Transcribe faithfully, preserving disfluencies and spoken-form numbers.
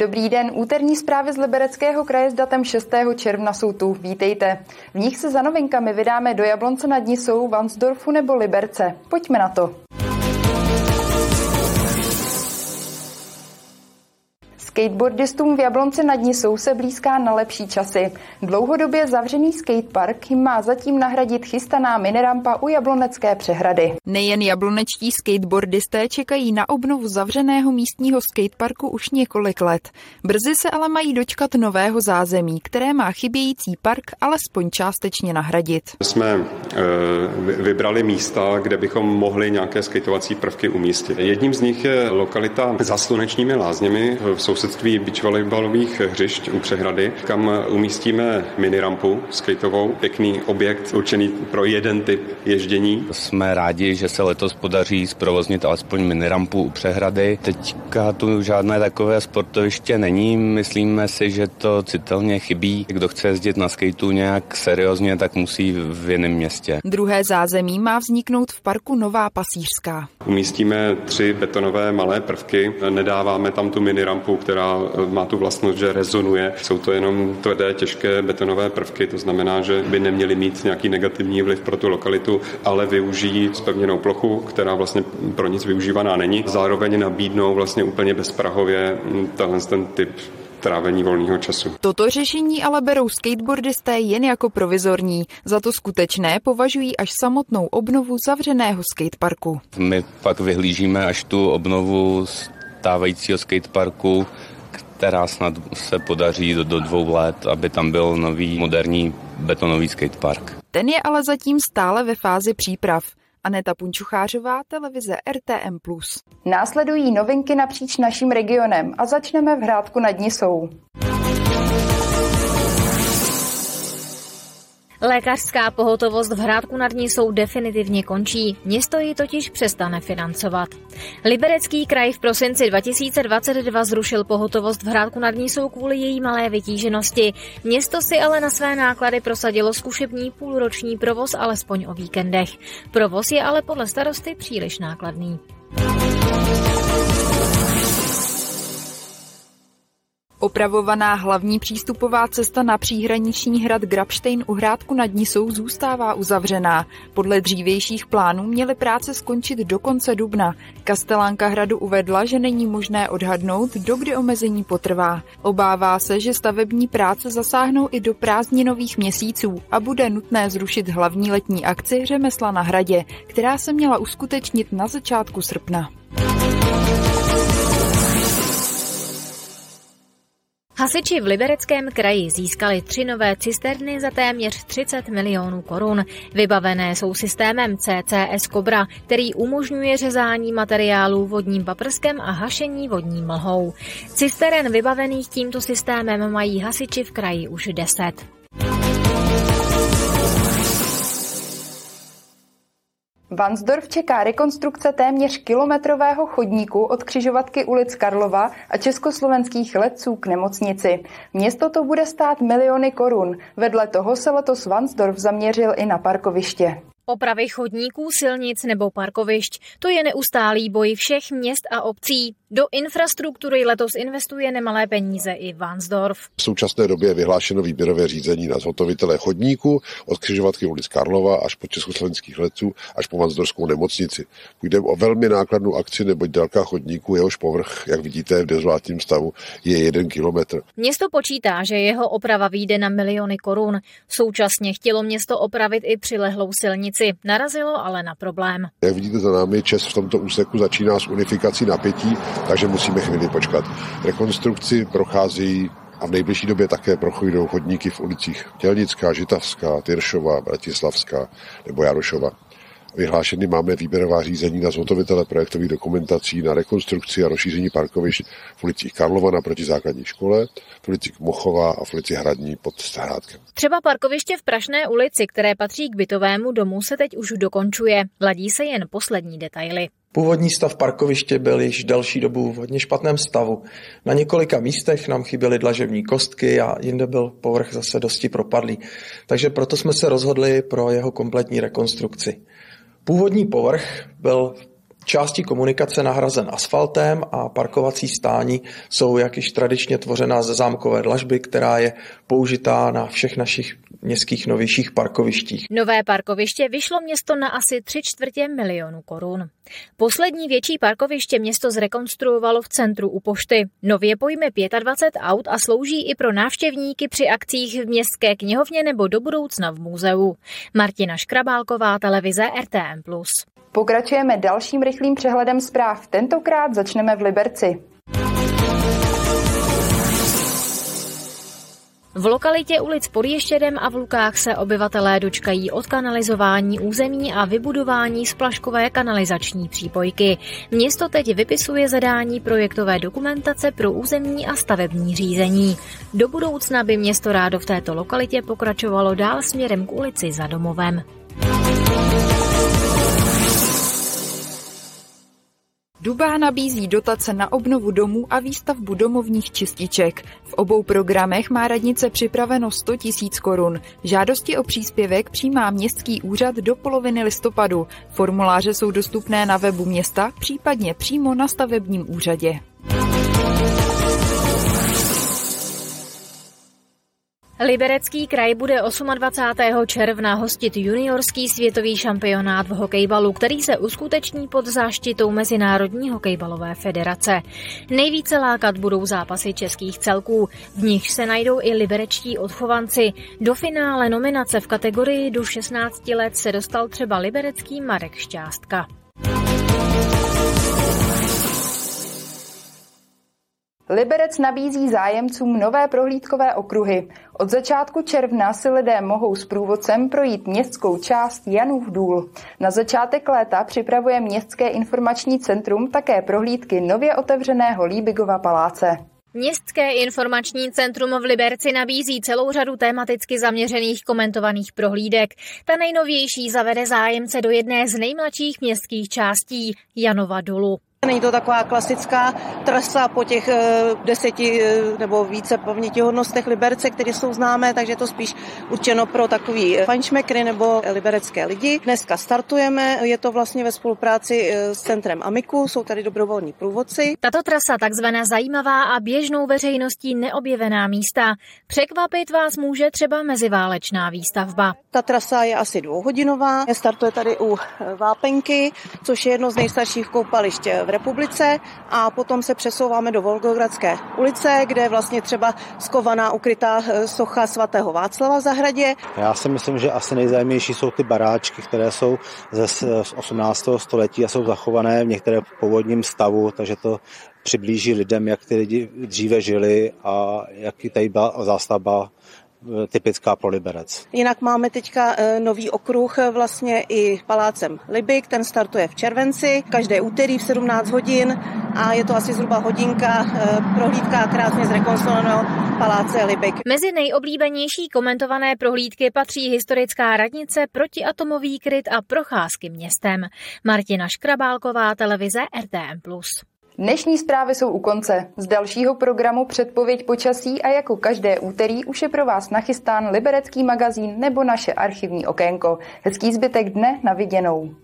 Dobrý den, úterní zprávy z Libereckého kraje s datem šestého června jsou tu. Vítejte. V nich se za novinkami vydáme do Jablonce nad Nisou, Varnsdorfu nebo Liberce. Pojďme na to. Skateboardistům v Jablonci nad Nisou se blízká na lepší časy. Dlouhodobě zavřený skatepark jim má zatím nahradit chystaná minirampa u Jablonecké přehrady. Nejen jablonečtí skateboardisté čekají na obnovu zavřeného místního skateparku už několik let. Brzy se ale mají dočkat nového zázemí, které má chybějící park alespoň částečně nahradit. Jsme vybrali místa, kde bychom mohli nějaké skateovací prvky umístit. Jedním z nich je lokalita za Slunečními lázněmi v sousedství beachvolleybalových hřišť u přehrady, kam umístíme minirampu skateovou, pěkný objekt určený pro jeden typ ježdění. Jsme rádi, že se letos podaří zprovoznit alespoň minirampu u přehrady. Teďka tu žádné takové sportoviště není, myslíme si, že to citelně chybí. Kdo chce jezdit na skateu nějak seriózně, tak musí v jiném městě. Druhé zázemí má vzniknout v parku Nová Pasířská. Umístíme tři betonové malé prvky, nedáváme tam tu minirampu, která má tu vlastnost, že rezonuje. Jsou to jenom tvrdé, těžké betonové prvky, to znamená, že by neměly mít nějaký negativní vliv pro tu lokalitu, ale využijí zpevněnou plochu, která vlastně pro nic využívaná není. Zároveň nabídnou vlastně úplně bezprahově tenhle ten typ trávení volného času. Toto řešení ale berou skateboardisté jen jako provizorní. Za to skutečné považují až samotnou obnovu zavřeného skateparku. My pak vyhlížíme až tu obnovu stávajícího skateparku, která snad se podaří do, do dvou let, aby tam byl nový moderní betonový skatepark. Ten je ale zatím stále ve fázi příprav. Aneta Punčuchářová, televize R T M plus. Následují novinky napříč naším regionem a začneme v Hrádku nad Nisou. Lékařská pohotovost v Hrádku nad Nisou definitivně končí, město ji totiž přestane financovat. Liberecký kraj v prosinci dva tisíce dvacet dva zrušil pohotovost v Hrádku nad Nisou kvůli její malé vytíženosti. Město si ale na své náklady prosadilo zkušební půlroční provoz alespoň o víkendech. Provoz je ale podle starosty příliš nákladný. Opravovaná hlavní přístupová cesta na příhraniční hrad Grabstein u Hrádku nad Nisou zůstává uzavřená. Podle dřívějších plánů měly práce skončit do konce dubna. Kastelánka hradu uvedla, že není možné odhadnout, dokdy omezení potrvá. Obává se, že stavební práce zasáhnou i do prázdninových měsíců a bude nutné zrušit hlavní letní akci Řemesla na hradě, která se měla uskutečnit na začátku srpna. Hasiči v Libereckém kraji získali tři nové cisterny za téměř třicet milionů korun. Vybavené jsou systémem C C S Cobra, který umožňuje řezání materiálů vodním paprskem a hašení vodní mlhou. Cisteren vybavených tímto systémem mají hasiči v kraji už deset. Varnsdorf čeká rekonstrukce téměř kilometrového chodníku od křižovatky ulic Karlova a Československých letců k nemocnici. Město to bude stát miliony korun. Vedle toho se letos Varnsdorf zaměřil i na parkoviště. Opravy chodníků, silnic nebo parkovišť. To je neustálý boj všech měst a obcí. Do infrastruktury letos investuje nemalé peníze i Varnsdorf. V současné době je vyhlášeno výběrové řízení na zhotovitele chodníků od křižovatky ulic Karlova až po Československých letců až po Varnsdorfskou nemocnici. Půjde o velmi nákladnou akci, neboť délka chodníků, jehož povrch, jak vidíte, v dezolátním stavu je jeden kilometr. Město počítá, že jeho oprava vyjde na miliony korun. Současně chtělo město opravit i přilehlou silnici. Narazilo ale na problém. Jak vidíte za námi, ČES v tomto úseku začíná s unifikací napětí, takže musíme chvíli počkat. Rekonstrukci prochází a v nejbližší době také prochojdou chodníky v ulicích Tělnická, Žitavská, Tyršova, Bratislavská nebo Jarošova. Vyhlášeny máme výběrová řízení na zhotovitele projektových dokumentací na rekonstrukci a rozšíření parkovišť v ulicích Karlova naproti základní škole, v ulici Mochova a v ulici Hradní pod Stárátkem. Třeba parkoviště v Prašné ulici, které patří k bytovému domu, se teď už dokončuje. Ladí se jen poslední detaily. Původní stav parkoviště byl již další dobu v hodně špatném stavu. Na několika místech nám chyběly dlažební kostky a jinde byl povrch zase dosti propadlý. Takže proto jsme se rozhodli pro jeho kompletní rekonstrukci. Původní povrch byl Části komunikace nahrazen asfaltem a parkovací stání jsou jak již tradičně tvořena ze zámkové dlažby, která je použitá na všech našich městských novějších parkovištích. Nové parkoviště vyšlo město na asi tři čtvrtě milionu korun. Poslední větší parkoviště město zrekonstruovalo v centru u pošty. Nově pojme dvacet pět aut a slouží i pro návštěvníky při akcích v městské knihovně nebo do budoucna v muzeu. Martina Škrabálková, televize R T M plus. Pokračujeme dalším rychlým přehledem zpráv. Tentokrát začneme v Liberci. V lokalitě ulic Pod Ještědem a v Lukách se obyvatelé dočkají odkanalizování území a vybudování splaškové kanalizační přípojky. Město teď vypisuje zadání projektové dokumentace pro územní a stavební řízení. Do budoucna by město rádo v této lokalitě pokračovalo dál směrem k ulici Za domovem. Dubá nabízí dotace na obnovu domů a výstavbu domovních čističek. V obou programech má radnice připraveno sto tisíc korun. Žádosti o příspěvek přijímá městský úřad do poloviny listopadu. Formuláře jsou dostupné na webu města, případně přímo na stavebním úřadě. Liberecký kraj bude dvacátého osmého června hostit juniorský světový šampionát v hokejbalu, který se uskuteční pod záštitou Mezinárodní hokejbalové federace. Nejvíce lákat budou zápasy českých celků, v nichž se najdou i liberečtí odchovanci. Do finále nominace v kategorii do šestnácti let se dostal třeba liberecký Marek Šťástka. Liberec nabízí zájemcům nové prohlídkové okruhy. Od začátku června si lidé mohou s průvodcem projít městskou část Janův důl. Na začátek léta připravuje Městské informační centrum také prohlídky nově otevřeného Liebigova paláce. Městské informační centrum v Liberci nabízí celou řadu tematicky zaměřených komentovaných prohlídek. Ta nejnovější zavede zájemce do jedné z nejmladších městských částí Janova dolu. Není to taková klasická trasa po těch deseti nebo více pamětihodnostech Liberce, které jsou známé, takže je to spíš určeno pro takový fajnšmekry nebo liberecké lidi. Dneska startujeme, je to vlastně ve spolupráci s centrem Amiku, jsou tady dobrovolní průvodci. Tato trasa takzvaná zajímavá a běžnou veřejností neobjevená místa. Překvapit vás může třeba meziválečná výstavba. Ta trasa je asi dvouhodinová, startuje tady u Vápenky, což je jedno z nejstarších koupališť v republice, a potom se přesouváme do Volgogradské ulice, kde je vlastně třeba skovaná ukrytá socha svatého Václava v zahradě. Já si myslím, že asi nejzajímavější jsou ty baráčky, které jsou ze osmnáctého století a jsou zachované v některém původním stavu, takže to přiblíží lidem, jak ty lidi dříve žili a jaký tady byla zástavba typická pro Liberec. Jinak máme teďka nový okruh vlastně i palácem Libik, ten startuje v červenci, každé úterý v sedmnáct hodin a je to asi zhruba hodinka prohlídka krásně zrekonstruovaného paláce Libik. Mezi nejoblíbenější komentované prohlídky patří historická radnice, protiatomový kryt a procházky městem. Martina Škrabálková, televize R T M plus. Dnešní zprávy jsou u konce. Z dalšího programu předpověď počasí a jako každé úterý už je pro vás nachystán liberecký magazín nebo naše archivní okénko. Hezký zbytek dne, na viděnou.